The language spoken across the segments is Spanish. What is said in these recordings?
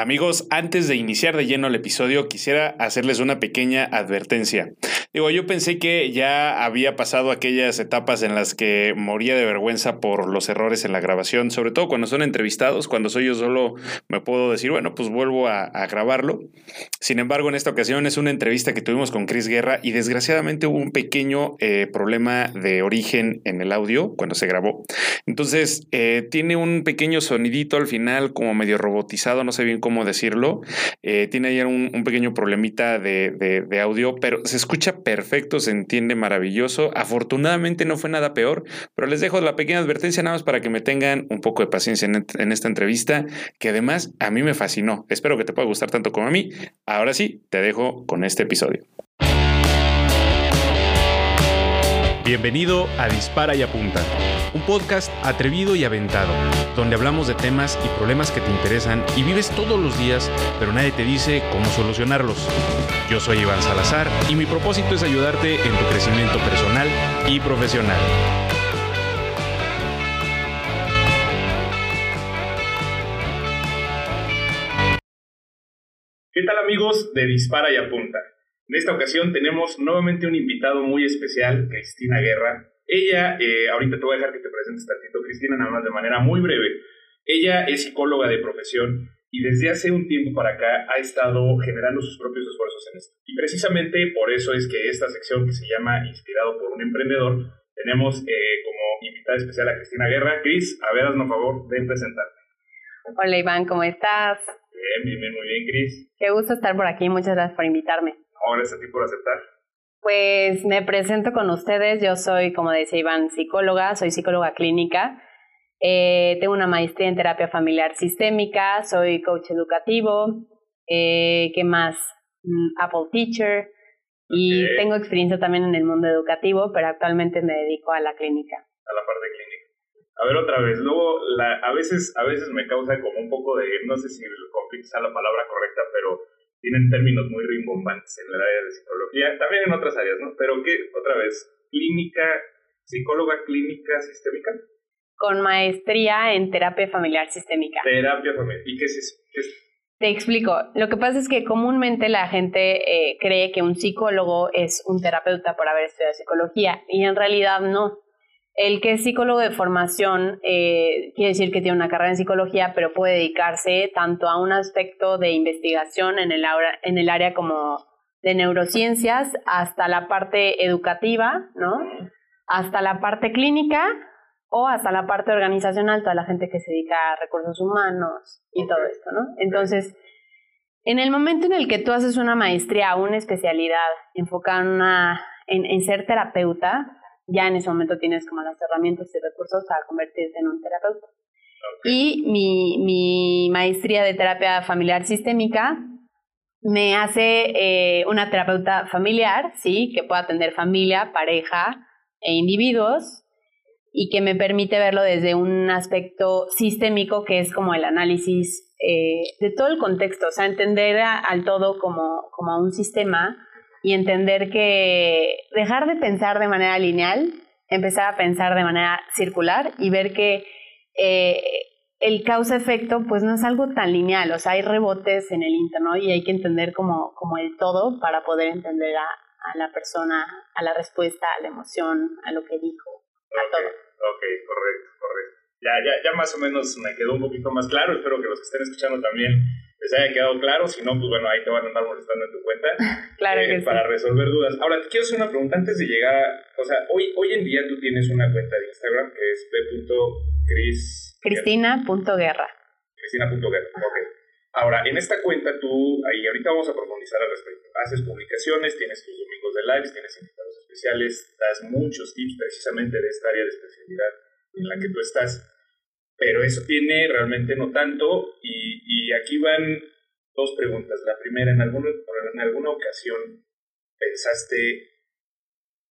Amigos, antes de iniciar de lleno el episodio, quisiera hacerles una pequeña advertencia. Digo, yo pensé que ya había pasado aquellas etapas en las que moría de vergüenza por los errores en la grabación, sobre todo cuando son entrevistados, cuando soy yo solo me puedo decir, bueno, pues vuelvo a grabarlo. Sin embargo, en esta ocasión es una entrevista que tuvimos con Cris Guerra y desgraciadamente hubo un pequeño problema de origen en el audio cuando se grabó. Entonces, tiene un pequeño sonidito al final como medio robotizado, no sé bien cómo decirlo. Tiene ahí un pequeño problemita de audio, pero se escucha perfecto, se entiende maravilloso. Afortunadamente no fue nada peor, pero les dejo la pequeña advertencia nada más para que me tengan un poco de paciencia en esta entrevista, que además a mí me fascinó. Espero que te pueda gustar tanto como a mí. Ahora sí, te dejo con este episodio. Bienvenido a Dispara y Apunta, un podcast atrevido y aventado, donde hablamos de temas y problemas que te interesan y vives todos los días, pero nadie te dice cómo solucionarlos. Yo soy Iván Salazar y mi propósito es ayudarte en tu crecimiento personal y profesional. ¿Qué tal, amigos de Dispara y Apunta? En esta ocasión tenemos nuevamente un invitado muy especial, Cristina Guerra. Ella, ahorita te voy a dejar que te presentes tantito, Cristina, nada más de manera muy breve. Ella es psicóloga de profesión y desde hace un tiempo para acá ha estado generando sus propios esfuerzos en esto. Y precisamente por eso es que esta sección que se llama Inspirado por un Emprendedor, tenemos como invitada especial a Cristina Guerra. Cris, a ver, haznos favor de presentarte. Hola, Iván, ¿cómo estás? Bien, muy bien, Cris. Qué gusto estar por aquí, muchas gracias por invitarme. Gracias a ti por aceptar. Pues me presento con ustedes. Yo soy, como decía Iván, psicóloga. Soy psicóloga clínica. Tengo una maestría en terapia familiar sistémica. Soy coach educativo. ¿Qué más? Apple teacher. Y tengo experiencia también en el mundo educativo, pero actualmente me dedico a la clínica. A la parte clínica. A ver, otra vez. Luego, a veces me causa como un poco de... No sé si conflicto sea la palabra correcta, pero... Tienen términos muy rimbombantes en el área de psicología, también en otras áreas, ¿no? Pero que, otra vez, clínica, psicóloga clínica sistémica. Con maestría en terapia familiar sistémica. Terapia familiar. ¿Y qué es eso? ¿Qué es? Te explico. Lo que pasa es que comúnmente la gente cree que un psicólogo es un terapeuta por haber estudiado psicología, y en realidad no. El que es psicólogo de formación quiere decir que tiene una carrera en psicología, pero puede dedicarse tanto a un aspecto de investigación en el área como de neurociencias, hasta la parte educativa, ¿no? Hasta la parte clínica o hasta la parte organizacional, toda la gente que se dedica a recursos humanos y todo esto, ¿no? Entonces, en el momento en el que tú haces una maestría o una especialidad enfocada en ser terapeuta, ya en ese momento tienes como las herramientas y recursos para convertirte en un terapeuta. Okay. Y mi maestría de terapia familiar sistémica me hace una terapeuta familiar, ¿sí? Que pueda atender familia, pareja e individuos y que me permite verlo desde un aspecto sistémico que es como el análisis de todo el contexto, o sea, entender al todo como a un sistema. Y entender que dejar de pensar de manera lineal, empezar a pensar de manera circular y ver que el causa-efecto pues no es algo tan lineal. O sea, hay rebotes en el interno y hay que entender como el todo para poder entender a la persona, a la respuesta, a la emoción, a lo que dijo, a todo. Ok, correcto. Ya más o menos me quedó un poquito más claro. Espero que los que estén escuchando también les haya quedado claro, si no, pues bueno, ahí te van a andar molestando en tu cuenta. Claro que sí. Para resolver dudas. Ahora, te quiero hacer una pregunta antes de llegar, o sea, hoy en día tú tienes una cuenta de Instagram que es Cristina.Guerra. Cristina.Guerra, ok. Ahora, en esta cuenta tú, ahí ahorita vamos a profundizar al respecto, haces publicaciones, tienes tus domingos de lives, tienes invitados especiales, das muchos tips precisamente de esta área de especialidad en la que tú estás. Pero eso tiene realmente no tanto, y aquí van dos preguntas. La primera, ¿en alguna ocasión pensaste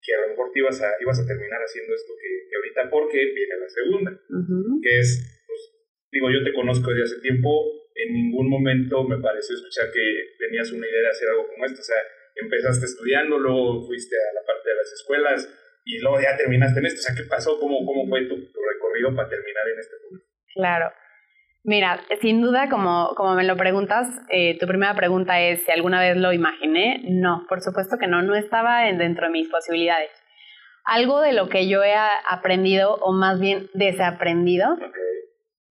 que a lo mejor ibas a terminar haciendo esto que ahorita? Porque viene la segunda, que es, pues, digo, yo te conozco desde hace tiempo, en ningún momento me pareció escuchar que tenías una idea de hacer algo como esto. O sea, empezaste estudiando, luego fuiste a la parte de las escuelas, y luego ya terminaste en esto. O sea, ¿qué pasó? ¿Cómo fue tu recorrido para terminar en este punto? Claro. Mira, sin duda, como me lo preguntas, tu primera pregunta es si alguna vez lo imaginé. No, por supuesto que no, no estaba dentro de mis posibilidades. Algo de lo que yo he aprendido, o más bien desaprendido,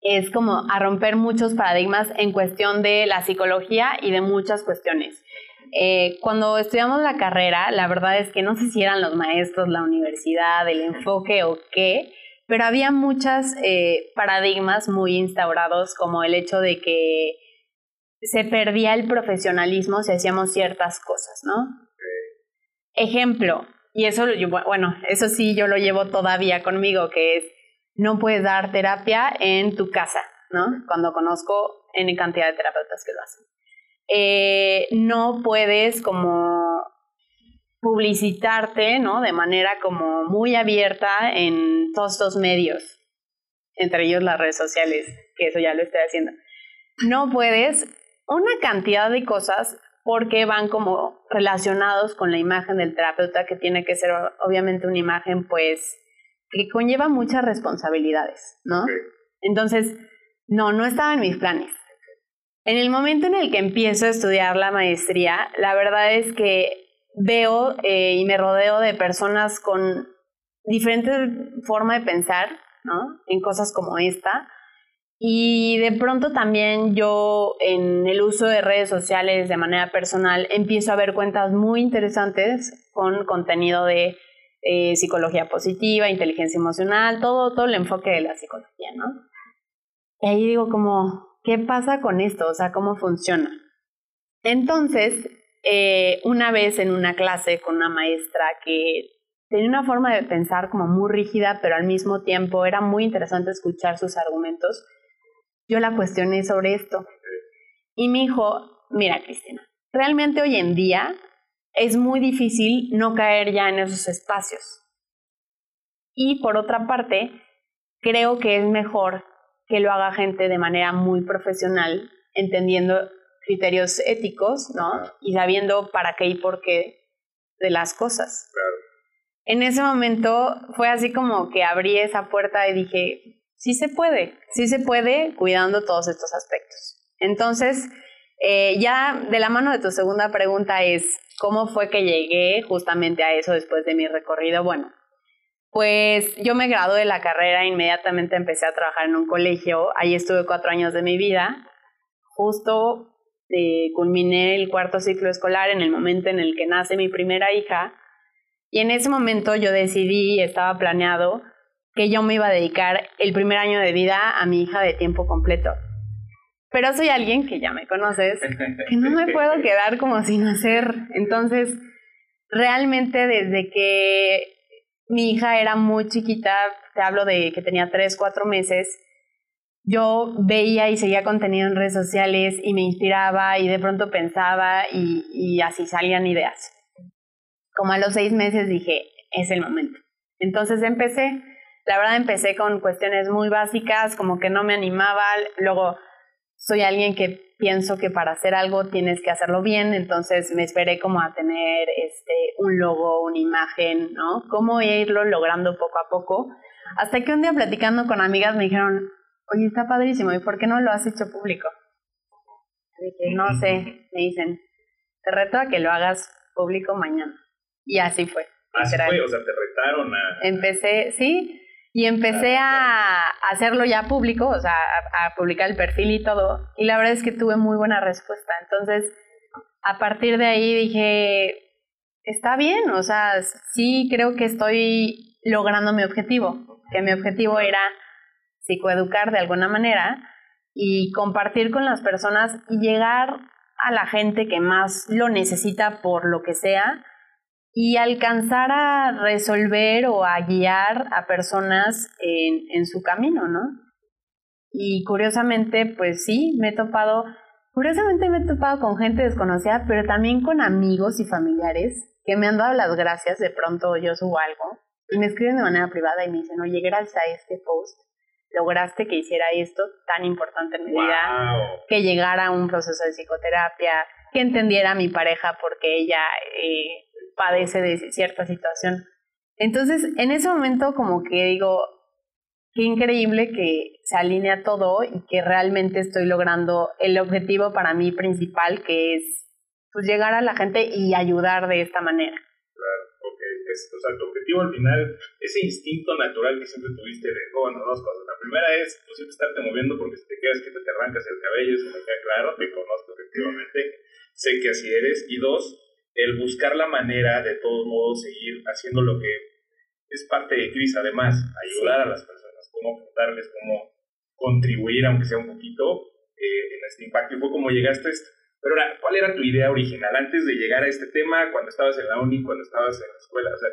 es como a romper muchos paradigmas en cuestión de la psicología y de muchas cuestiones. Cuando estudiamos la carrera, la verdad es que no sé si eran los maestros, la universidad, el enfoque o qué, pero había muchas paradigmas muy instaurados, como el hecho de que se perdía el profesionalismo si hacíamos ciertas cosas, ¿no? Ejemplo, y eso, bueno, eso sí yo lo llevo todavía conmigo, que es no puedes dar terapia en tu casa, ¿no? Cuando conozco N cantidad de terapeutas que lo hacen. No puedes como publicitarte, ¿no?, de manera como muy abierta en todos estos medios, entre ellos las redes sociales, que eso ya lo estoy haciendo. No puedes una cantidad de cosas porque van como relacionados con la imagen del terapeuta, que tiene que ser obviamente una imagen pues que conlleva muchas responsabilidades, ¿no? Entonces, no estaba en mis planes. En el momento en el que empiezo a estudiar la maestría, la verdad es que veo y me rodeo de personas con diferentes formas de pensar, ¿no?, en cosas como esta. Y de pronto también yo, en el uso de redes sociales de manera personal, empiezo a ver cuentas muy interesantes con contenido de psicología positiva, inteligencia emocional, todo el enfoque de la psicología, ¿no? Y ahí digo como, ¿qué pasa con esto? O sea, ¿cómo funciona? Entonces, una vez en una clase con una maestra que tenía una forma de pensar como muy rígida, pero al mismo tiempo era muy interesante escuchar sus argumentos, yo la cuestioné sobre esto. Y me dijo, mira, Cristina, realmente hoy en día es muy difícil no caer ya en esos espacios. Y por otra parte, creo que es mejor que lo haga gente de manera muy profesional, entendiendo criterios éticos, ¿no? Claro. Y sabiendo para qué y por qué de las cosas. Claro. En ese momento fue así como que abrí esa puerta y dije, sí se puede cuidando todos estos aspectos. Entonces, ya de la mano de tu segunda pregunta es, ¿cómo fue que llegué justamente a eso después de mi recorrido? Bueno, pues yo me gradué de la carrera e inmediatamente empecé a trabajar en un colegio. Ahí estuve 4 años de mi vida. Justo culminé el 4º ciclo escolar en el momento en el que nace mi primera hija. Y en ese momento yo decidí, estaba planeado, que yo me iba a dedicar el primer año de vida a mi hija de tiempo completo. Pero soy alguien que ya me conoces, que no me puedo quedar como sin hacer. Entonces, realmente desde que mi hija era muy chiquita, te hablo de que tenía 3, 4 meses, yo veía y seguía contenido en redes sociales y me inspiraba y de pronto pensaba y así salían ideas. Como a los 6 meses dije, es el momento. Entonces empecé, la verdad empecé con cuestiones muy básicas, como que no me animaba, luego soy alguien que pienso que para hacer algo tienes que hacerlo bien, entonces me esperé como a tener un logo, una imagen, ¿no? Cómo irlo logrando poco a poco, hasta que un día platicando con amigas me dijeron, oye, está padrísimo, ¿y por qué no lo has hecho público? Y dije, no sé, me dicen, te reto a que lo hagas público mañana. Y así fue. Así fue, o sea, te retaron a... Empecé, sí. Y empecé a hacerlo ya público, o sea, a publicar el perfil y todo. Y la verdad es que tuve muy buena respuesta. Entonces, a partir de ahí dije, está bien, o sea, sí creo que estoy logrando mi objetivo. Que mi objetivo era psicoeducar de alguna manera y compartir con las personas y llegar a la gente que más lo necesita por lo que sea. Y alcanzar a resolver o a guiar a personas en su camino, ¿no? Y curiosamente, pues sí, me he topado con gente desconocida, pero también con amigos y familiares que me han dado las gracias. De pronto yo subo algo y me escriben de manera privada y me dicen, oye, gracias a este post lograste que hiciera esto tan importante en mi vida, que llegara a un proceso de psicoterapia, que entendiera a mi pareja porque ella... padece de cierta situación. Entonces, en ese momento como que digo, Qué increíble que se alinea todo y que realmente estoy logrando el objetivo para mí principal, que es pues llegar a la gente y ayudar de esta manera. Claro, porque o sea, tu objetivo al final, ese instinto natural que siempre tuviste de, bueno, dos cosas. La primera es, pues siempre estarte moviendo porque si te quedas quieto te arrancas el cabello, eso me queda claro, te conozco efectivamente, sé que así eres. Y dos, el buscar la manera de todos modos seguir haciendo lo que es parte de Cris, además, ayudar a las personas, cómo aportarles, cómo contribuir, aunque sea un poquito, en este impacto. Y fue como llegaste a esto. Pero ahora, ¿cuál era tu idea original antes de llegar a este tema, cuando estabas en la uni, cuando estabas en la escuela? O sea,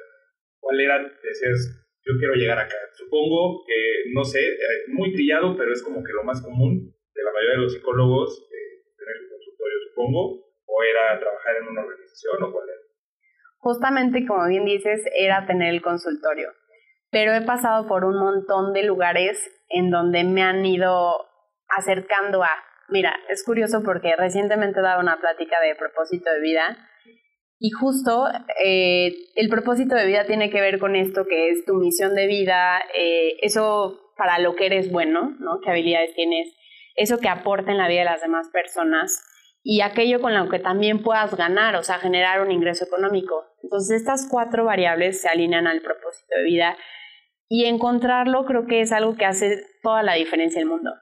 ¿cuál era? Decías, yo quiero llegar acá. Supongo que, no sé, muy trillado, pero es como que lo más común de la mayoría de los psicólogos, tener el consultorio, supongo, o era trabajar en una organización, o cuál era. Justamente, como bien dices, era tener el consultorio. Pero he pasado por un montón de lugares en donde me han ido acercando a... Mira, es curioso porque recientemente daba una plática de propósito de vida y justo el propósito de vida tiene que ver con esto que es tu misión de vida, eso para lo que eres bueno, ¿no? Qué habilidades tienes, eso que aporta en la vida de las demás personas y aquello con lo que también puedas ganar, o sea, generar un ingreso económico. Entonces, estas 4 variables se alinean al propósito de vida y encontrarlo creo que es algo que hace toda la diferencia en el mundo.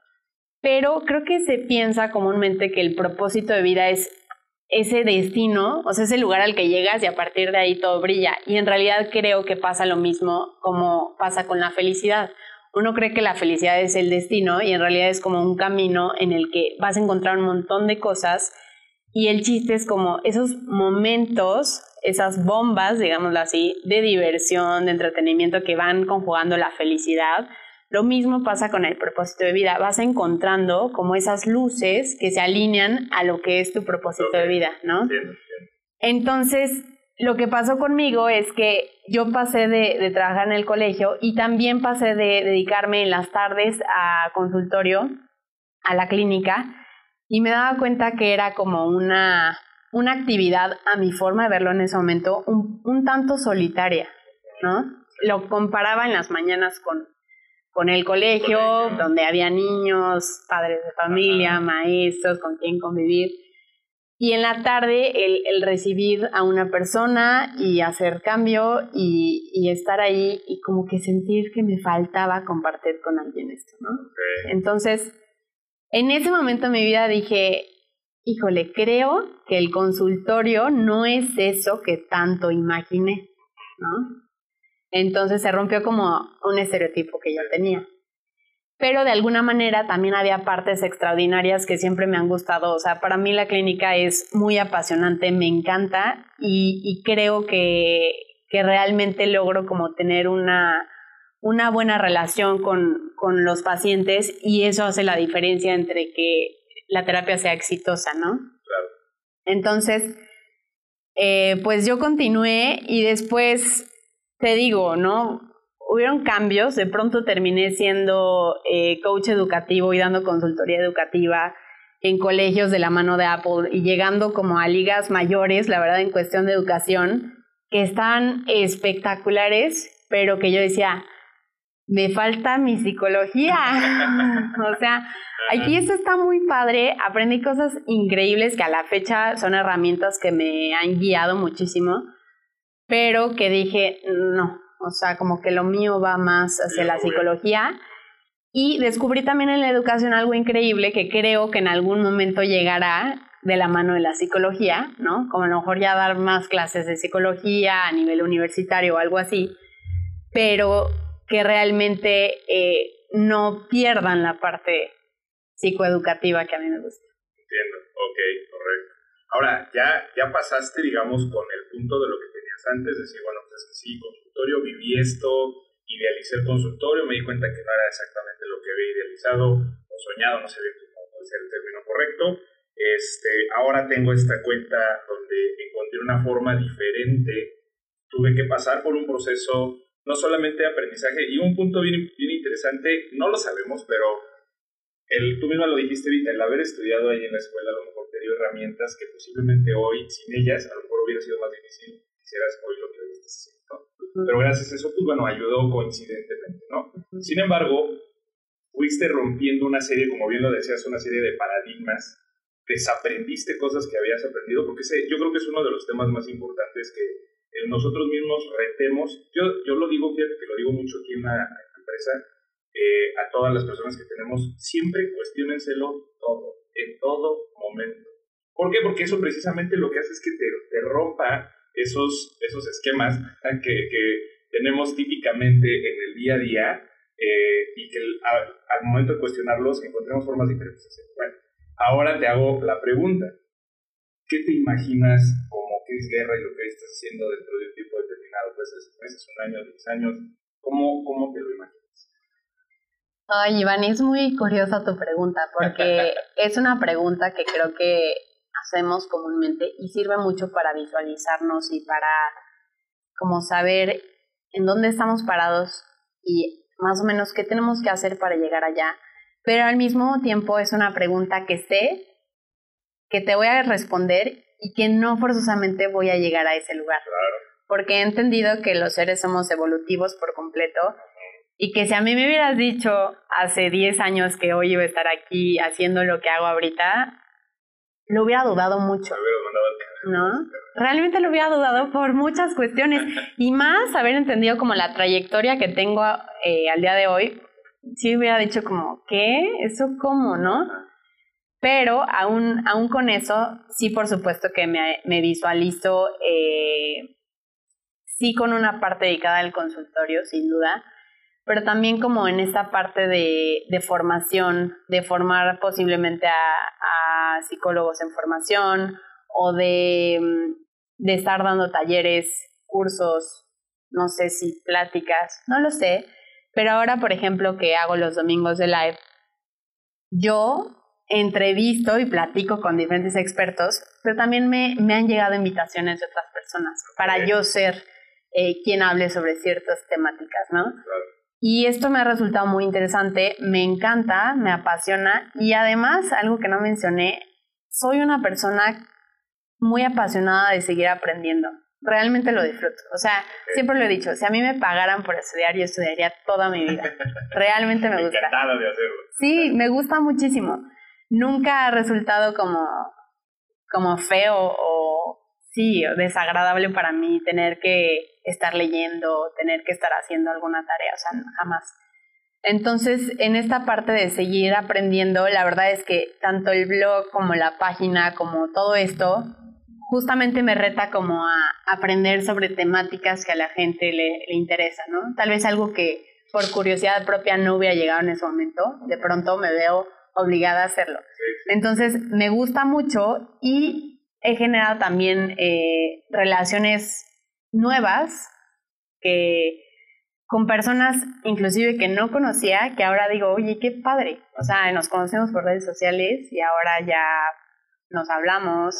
Pero creo que se piensa comúnmente que el propósito de vida es ese destino, o sea, ese lugar al que llegas y a partir de ahí todo brilla. Y en realidad creo que pasa lo mismo como pasa con la felicidad. Uno cree que la felicidad es el destino y en realidad es como un camino en el que vas a encontrar un montón de cosas y el chiste es como esos momentos, esas bombas, digámoslo así, de diversión, de entretenimiento que van conjugando la felicidad. Lo mismo pasa con el propósito de vida. Vas encontrando como esas luces que se alinean a lo que es tu propósito de vida, ¿no? Bien. Entonces, lo que pasó conmigo es que yo pasé de trabajar en el colegio y también pasé de dedicarme en las tardes a consultorio, a la clínica, y me daba cuenta que era como una actividad, a mi forma de verlo en ese momento, un tanto solitaria, ¿no? Lo comparaba en las mañanas con el colegio, donde había niños, padres de familia, maestros, con quien convivir. Y en la tarde el recibir a una persona y hacer cambio y estar ahí y como que sentir que me faltaba compartir con alguien esto, ¿no? Okay. Entonces, en ese momento de mi vida dije, híjole, creo que el consultorio no es eso que tanto imaginé, ¿no? Entonces se rompió como un estereotipo que yo tenía. Pero de alguna manera también había partes extraordinarias que siempre me han gustado. O sea, para mí la clínica es muy apasionante, me encanta y creo que realmente logro como tener una buena relación con los pacientes y eso hace la diferencia entre que la terapia sea exitosa, ¿no? Claro. Entonces, pues yo continué y después... Te digo, ¿no? Hubieron cambios, de pronto terminé siendo coach educativo y dando consultoría educativa en colegios de la mano de Apple y llegando como a ligas mayores, la verdad, en cuestión de educación, que están espectaculares, pero que yo decía, me falta mi psicología. O sea, aquí esto está muy padre, aprendí cosas increíbles que a la fecha son herramientas que me han guiado muchísimo, pero que dije, no, o sea, como que lo mío va más hacia la psicología. Y descubrí también en la educación algo increíble que creo que en algún momento llegará de la mano de la psicología, ¿no? Como a lo mejor ya dar más clases de psicología a nivel universitario o algo así, pero que realmente no pierdan la parte psicoeducativa que a mí me gusta. Entiendo, ok, correcto. Ahora, ya pasaste, digamos, con el punto de lo que tenías antes, decir, bueno, pues es que sí, consultorio, viví esto, idealicé el consultorio, me di cuenta que no era exactamente lo que había idealizado o soñado, no sé bien cómo es el término correcto. Ahora tengo esta cuenta donde encontré una forma diferente, tuve que pasar por un proceso no solamente de aprendizaje, y un punto bien interesante, no lo sabemos, pero tú misma lo dijiste ahorita, el haber estudiado ahí en la escuela, a lo mejor te dio herramientas que posiblemente hoy, sin ellas, a lo mejor hubiera sido más difícil, hicieras hoy lo que hoy estás haciendo. pero gracias a eso, pues bueno, ayudó coincidentemente, ¿no? Sin embargo, fuiste rompiendo una serie, como bien lo decías, una serie de paradigmas, desaprendiste cosas que habías aprendido, porque yo creo que es uno de los temas más importantes que nosotros mismos retemos. Yo lo digo, fíjate que lo digo mucho aquí en la empresa, a todas las personas que tenemos, siempre cuestiónenselo todo, en todo momento. ¿Por qué? Porque eso precisamente lo que hace es que te rompa esos esquemas que tenemos típicamente en el día a día, y que al momento de cuestionarlos encontremos formas diferentes. Bueno, ahora te hago la pregunta. ¿Qué te imaginas como Cris Guerra y lo que estás haciendo dentro de un tiempo determinado? Pues 6 meses, 1 año, 10 años. ¿Cómo te lo imaginas? Ay, Iván, es muy curiosa tu pregunta, porque es una pregunta que creo que hacemos comúnmente y sirve mucho para visualizarnos y para como saber en dónde estamos parados y más o menos qué tenemos que hacer para llegar allá. Pero al mismo tiempo es una pregunta que sé que te voy a responder y que no forzosamente voy a llegar a ese lugar. Porque he entendido que los seres somos evolutivos por completo. Y que si a mí me hubieras dicho hace 10 años que hoy iba a estar aquí haciendo lo que hago ahorita, lo hubiera dudado mucho, ¿no? Realmente lo hubiera dudado por muchas cuestiones. Y más haber entendido como la trayectoria que tengo al día de hoy, sí hubiera dicho como, ¿qué? ¿Eso cómo, no? Pero aún con eso, sí, por supuesto que me visualizo, sí, con una parte dedicada al consultorio, sin duda, pero también como en esta parte de formación, de formar posiblemente a psicólogos en formación o de estar dando talleres, cursos, no sé si pláticas, no lo sé. Pero ahora, por ejemplo, que hago los domingos de live, yo entrevisto y platico con diferentes expertos, pero también me han llegado invitaciones de otras personas para yo ser quien hable sobre ciertas temáticas, ¿no? Y esto me ha resultado muy interesante, me encanta, me apasiona y además, algo que no mencioné, soy una persona muy apasionada de seguir aprendiendo. Realmente lo disfruto. O sea, siempre lo he dicho, si a mí me pagaran por estudiar, yo estudiaría toda mi vida. Realmente me gusta. Encantada de hacerlo. Sí, me gusta muchísimo. Nunca ha resultado como feo o sí, desagradable para mí tener que estar leyendo, tener que estar haciendo alguna tarea, o sea, jamás. Entonces, en esta parte de seguir aprendiendo, la verdad es que tanto el blog como la página, como todo esto, justamente me reta como a aprender sobre temáticas que a la gente le interesa, ¿no? Tal vez algo que por curiosidad propia no hubiera llegado en ese momento, de pronto me veo obligada a hacerlo. Entonces, me gusta mucho y he generado también relaciones nuevas que con personas inclusive que no conocía, que ahora digo, oye, qué padre, o sea, nos conocemos por redes sociales y ahora ya nos hablamos,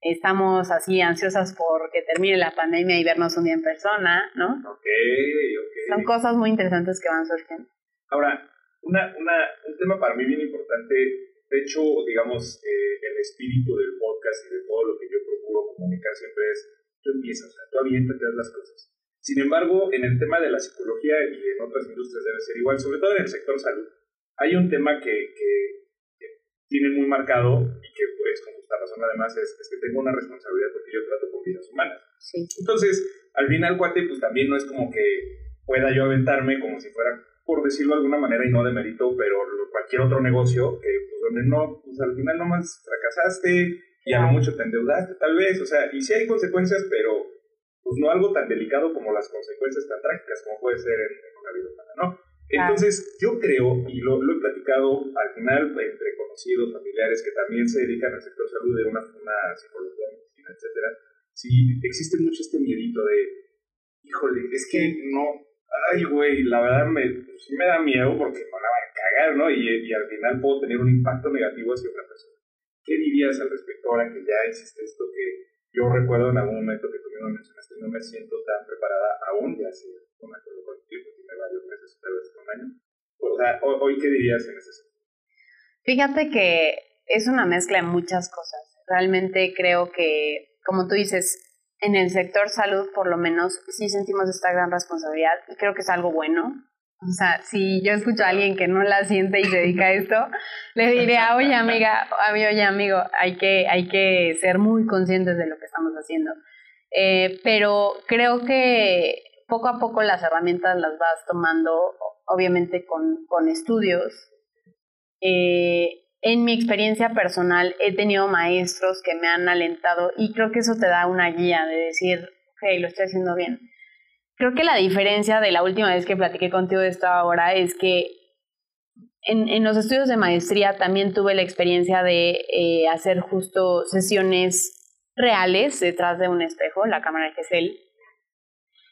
estamos así ansiosas porque termine la pandemia y vernos un día en persona, ¿no? Ok. Son cosas muy interesantes que van surgiendo. Ahora, un tema para mí bien importante, de hecho, digamos, el espíritu del podcast y de todo lo que yo procuro comunicar siempre es tú empiezas, o sea, tú aviéntate a las cosas. Sin embargo, en el tema de la psicología y en otras industrias debe ser igual, sobre todo en el sector salud. Hay un tema que tiene muy marcado y que, pues, con justa razón además, es que tengo una responsabilidad porque yo trato con vidas humanas. Sí. Entonces, al final, cuate, pues también no es como que pueda yo aventarme como si fuera, por decirlo de alguna manera y no de mérito, pero cualquier otro negocio que, pues, donde no, pues al final nomás fracasaste. Y a lo mucho te endeudaste, tal vez, o sea, y sí hay consecuencias, pero pues no algo tan delicado como las consecuencias tan trágicas como puede ser en una vida humana, ¿no? Entonces, yo creo, y lo he platicado al final entre conocidos, familiares que también se dedican al sector salud de una psicología, medicina, etcétera, sí existe mucho este miedito de, híjole, es que no, ay, güey, la verdad pues, sí me da miedo porque no la van a cagar, ¿no? Y al final puedo tener un impacto negativo hacia otra persona. ¿Qué dirías al respecto ahora que ya existe esto que yo recuerdo en algún momento que tú me mencionaste? No me siento tan preparada aún, ya hace un acuerdo con el tiempo, tiene varios meses, tal vez un año. O sea, hoy, ¿qué dirías en ese sentido? Fíjate que es una mezcla de muchas cosas. Realmente creo que, como tú dices, en el sector salud, por lo menos, sí sentimos esta gran responsabilidad y creo que es algo bueno. O sea, si yo escucho a alguien que no la siente y se dedica a esto, le diré, oye amiga, oye amigo, hay que ser muy conscientes de lo que estamos haciendo. Pero creo que poco a poco las herramientas las vas tomando, obviamente con estudios. En mi experiencia personal he tenido maestros que me han alentado y creo que eso te da una guía de decir, ok, lo estoy haciendo bien. Creo que la diferencia de la última vez que platiqué contigo de esto ahora es que en los estudios de maestría también tuve la experiencia de hacer justo sesiones reales detrás de un espejo, la cámara de Gesell,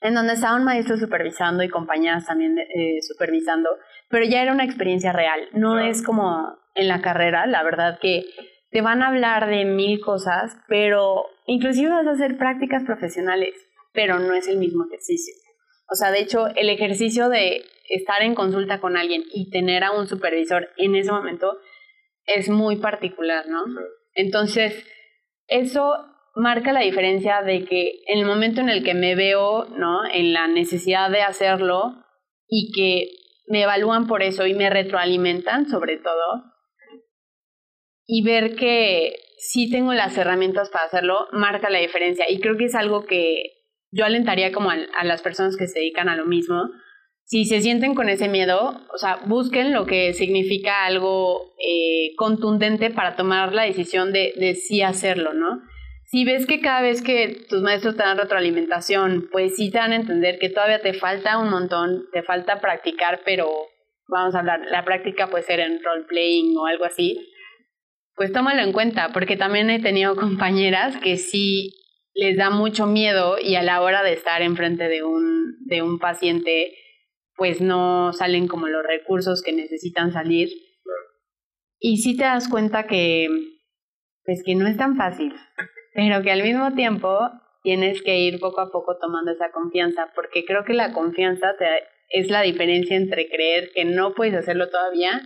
en donde estaba un maestro supervisando y compañeras también supervisando, pero ya era una experiencia real, no es como en la carrera, la verdad que te van a hablar de mil cosas, pero inclusive vas a hacer prácticas profesionales, pero no es el mismo ejercicio. O sea, de hecho, el ejercicio de estar en consulta con alguien y tener a un supervisor en ese momento es muy particular, ¿no? Entonces, eso marca la diferencia de que en el momento en el que me veo, ¿no?, en la necesidad de hacerlo y que me evalúan por eso y me retroalimentan, sobre todo, y ver que sí tengo las herramientas para hacerlo, marca la diferencia. Y creo que es algo que yo alentaría como a las personas que se dedican a lo mismo. Si se sienten con ese miedo, o sea, busquen lo que significa algo contundente para tomar la decisión de sí hacerlo, ¿no? Si ves que cada vez que tus maestros te dan retroalimentación, pues sí te van a entender que todavía te falta un montón, te falta practicar, pero vamos a hablar, la práctica puede ser en role-playing o algo así, pues tómalo en cuenta, porque también he tenido compañeras que sí les da mucho miedo y a la hora de estar enfrente de un paciente, pues no salen como los recursos que necesitan salir. Y sí te das cuenta que, pues que no es tan fácil, pero que al mismo tiempo tienes que ir poco a poco tomando esa confianza, porque creo que la confianza es la diferencia entre creer que no puedes hacerlo todavía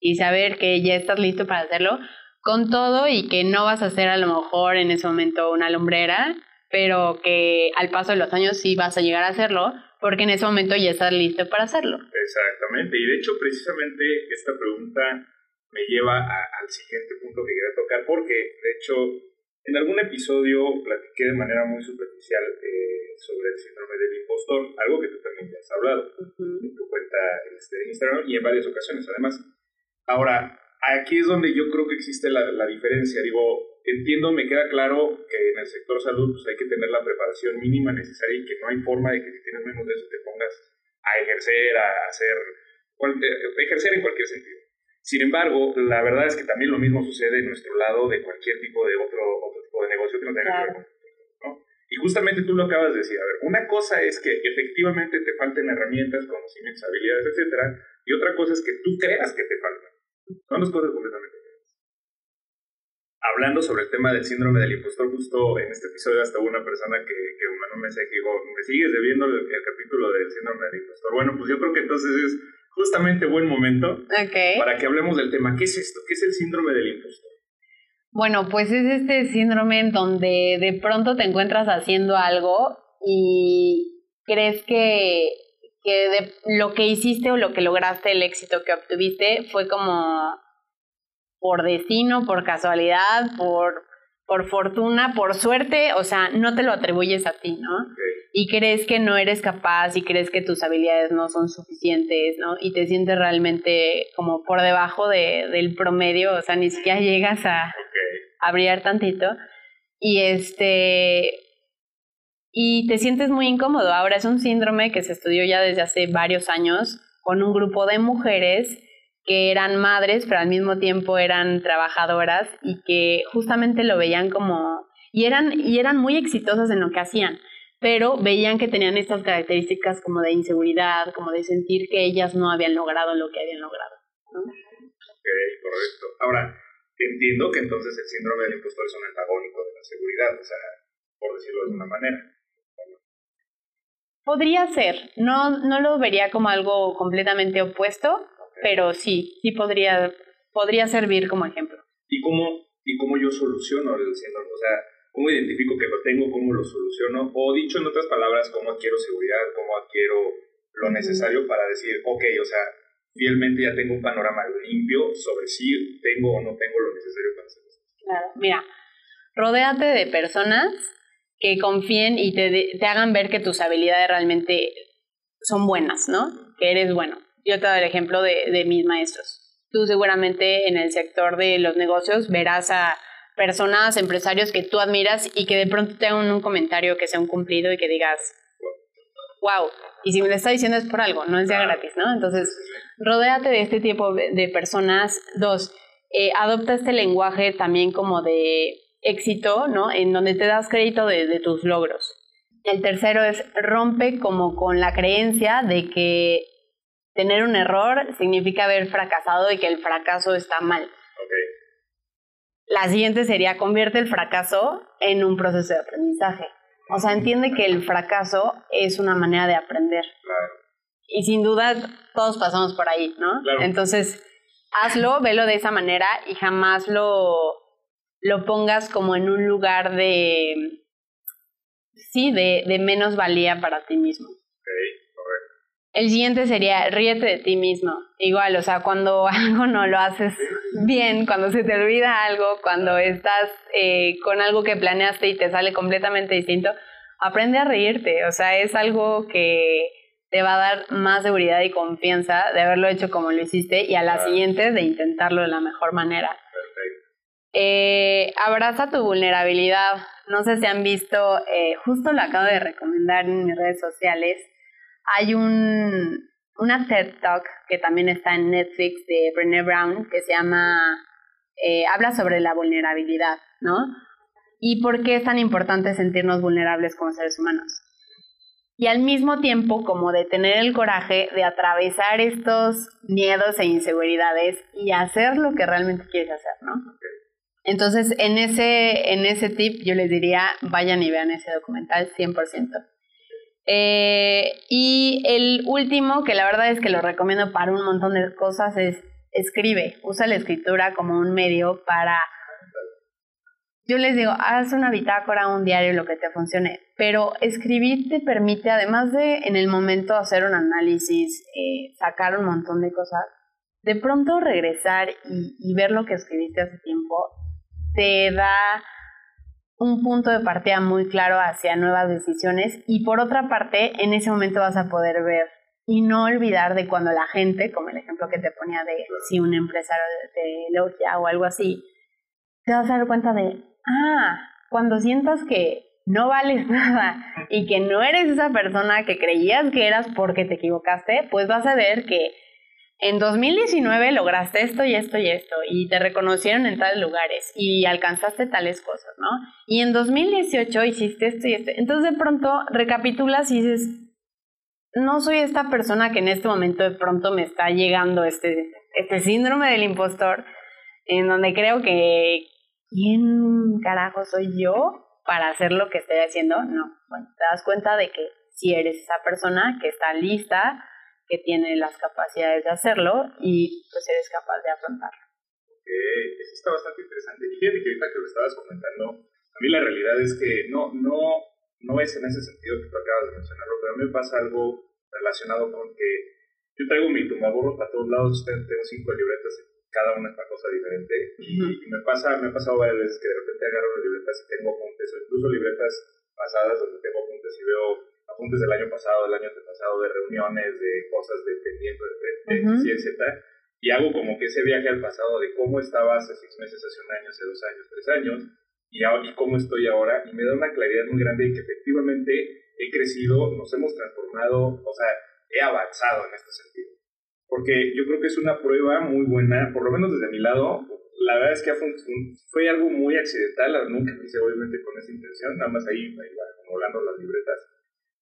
y saber que ya estás listo para hacerlo, con todo y que no vas a hacer a lo mejor en ese momento una lumbrera, pero que al paso de los años sí vas a llegar a hacerlo, porque en ese momento ya estás listo para hacerlo. Exactamente, y de hecho precisamente esta pregunta me lleva al siguiente punto que quería tocar, porque de hecho en algún episodio platiqué de manera muy superficial sobre el síndrome del impostor, algo que tú también ya has hablado en tu cuenta de Instagram y en varias ocasiones además. Ahora, aquí es donde yo creo que existe la diferencia. Digo, entiendo, me queda claro que en el sector salud pues hay que tener la preparación mínima necesaria y que no hay forma de que si tienes menos de eso te pongas a ejercer, ejercer en cualquier sentido. Sin embargo, la verdad es que también lo mismo sucede en nuestro lado de cualquier tipo de otro tipo de negocio que no tenga que ver con nosotros, ¿no? Y justamente tú lo acabas de decir. A ver, una cosa es que efectivamente te falten herramientas, conocimientos, habilidades, etcétera, y otra cosa es que tú creas que te faltan. Son dos cosas completamente diferentes. Hablando sobre el tema del síndrome del impostor, justo en este episodio hasta hubo una persona que me mandó un mensaje y dijo, ¿me sigues debiendo el capítulo del síndrome del impostor? Bueno, pues yo creo que entonces es justamente buen momento para que hablemos del tema. ¿Qué es esto? ¿Qué es el síndrome del impostor? Bueno, pues es este síndrome en donde de pronto te encuentras haciendo algo y crees que de lo que hiciste o lo que lograste, el éxito que obtuviste, fue como por destino, por casualidad, por fortuna, por suerte, o sea, no te lo atribuyes a ti, ¿no? Y crees que no eres capaz y crees que tus habilidades no son suficientes, ¿no? Y te sientes realmente como por debajo del promedio, o sea, ni siquiera llegas a brillar tantito. Y te sientes muy incómodo. Ahora es un síndrome que se estudió ya desde hace varios años con un grupo de mujeres que eran madres, pero al mismo tiempo eran trabajadoras y que justamente lo veían como... Y eran muy exitosas en lo que hacían, pero veían que tenían estas características como de inseguridad, como de sentir que ellas no habían logrado lo que habían logrado, ¿no? Ok, correcto. Ahora, entiendo que entonces el síndrome del impostor es un antagónico de la seguridad, o sea, por decirlo de alguna manera. Podría ser, no lo vería como algo completamente opuesto, pero sí podría servir como ejemplo. ¿Y cómo yo soluciono el síndrome? O sea, cómo identifico que lo tengo, cómo lo soluciono, o dicho en otras palabras, cómo adquiero seguridad, cómo adquiero lo necesario para decir, ok, o sea, fielmente ya tengo un panorama limpio sobre si tengo o no tengo lo necesario para hacer esto. Claro, mira, rodéate de personas que confíen y te hagan ver que tus habilidades realmente son buenas, ¿no? Que eres bueno. Yo te doy el ejemplo de mis maestros. Tú seguramente en el sector de los negocios verás a personas, empresarios que tú admiras y que de pronto te hagan un comentario que sea un cumplido y que digas, wow, y si me lo está diciendo es por algo, no es ya gratis, ¿no? Entonces, rodéate de este tipo de personas. Dos, adopta este lenguaje también como de éxito, ¿no? En donde te das crédito de tus logros. El tercero es rompe como con la creencia de que tener un error significa haber fracasado y que el fracaso está mal. Okay. La siguiente sería convierte el fracaso en un proceso de aprendizaje. O sea, entiende que el fracaso es una manera de aprender. Claro. Y sin duda todos pasamos por ahí, ¿no? Claro. Entonces, hazlo, velo de esa manera y jamás lo pongas como en un lugar de... sí, de menos valía para ti mismo. Ok, correcto. El siguiente sería, ríete de ti mismo. Igual, o sea, cuando algo no lo haces bien, cuando se te olvida algo, cuando estás con algo que planeaste y te sale completamente distinto, aprende a reírte. O sea, es algo que te va a dar más seguridad y confianza de haberlo hecho como lo hiciste y a la siguiente de intentarlo de la mejor manera. Perfecto. Abraza tu vulnerabilidad. No sé si han visto, justo lo acabo de recomendar en mis redes sociales. Hay una TED Talk que también está en Netflix de Brené Brown que se llama, habla sobre la vulnerabilidad, ¿no? Y por qué es tan importante sentirnos vulnerables como seres humanos. Y al mismo tiempo como de tener el coraje de atravesar estos miedos e inseguridades y hacer lo que realmente quieres hacer, ¿no? Entonces, en ese tip yo les diría, vayan y vean ese documental 100%. Y el último, que la verdad es que lo recomiendo para un montón de cosas, es escribe. Usa la escritura como un medio para... Yo les digo, haz una bitácora, un diario, lo que te funcione. Pero escribir te permite, además de en el momento hacer un análisis, sacar un montón de cosas, de pronto regresar y ver lo que escribiste hace tiempo te da un punto de partida muy claro hacia nuevas decisiones y por otra parte en ese momento vas a poder ver y no olvidar de cuando la gente, como el ejemplo que te ponía de si un empresario te elogia o algo así, te vas a dar cuenta de, cuando sientas que no vales nada y que no eres esa persona que creías que eras porque te equivocaste, pues vas a ver que en 2019 lograste esto y esto y esto y te reconocieron en tales lugares y alcanzaste tales cosas, ¿no? Y en 2018 hiciste esto y esto. Entonces de pronto recapitulas y dices, no soy esta persona que en este momento de pronto me está llegando este síndrome del impostor en donde creo que ¿quién carajo soy yo para hacer lo que estoy haciendo? No, bueno, te das cuenta de que si eres esa persona que está lista, que tiene las capacidades de hacerlo y pues eres capaz de afrontarlo. Eso está bastante interesante. Y fíjate que ahorita que lo estabas comentando, a mí la realidad es que no es en ese sentido que tú acabas de mencionarlo, pero a mí me pasa algo relacionado con que yo traigo mi tumbaburros para todos lados, tengo 5 libretas, cada una es una cosa diferente, y me ha pasado varias veces que de repente agarro las libretas y tengo apuntes, o incluso libretas pasadas donde tengo apuntes y veo apuntes del año pasado, del año antepasado, de reuniones, de cosas de pendiente, de etc. Y hago como que ese viaje al pasado de cómo estaba hace 6 meses, hace un año, hace 2 años, 3 años, y cómo estoy ahora. Y me da una claridad muy grande de que efectivamente he crecido, nos hemos transformado, o sea, he avanzado en este sentido. Porque yo creo que es una prueba muy buena, por lo menos desde mi lado. La verdad es que fue algo muy accidental, nunca hice obviamente con esa intención, nada más ahí me iba acumulando las libretas.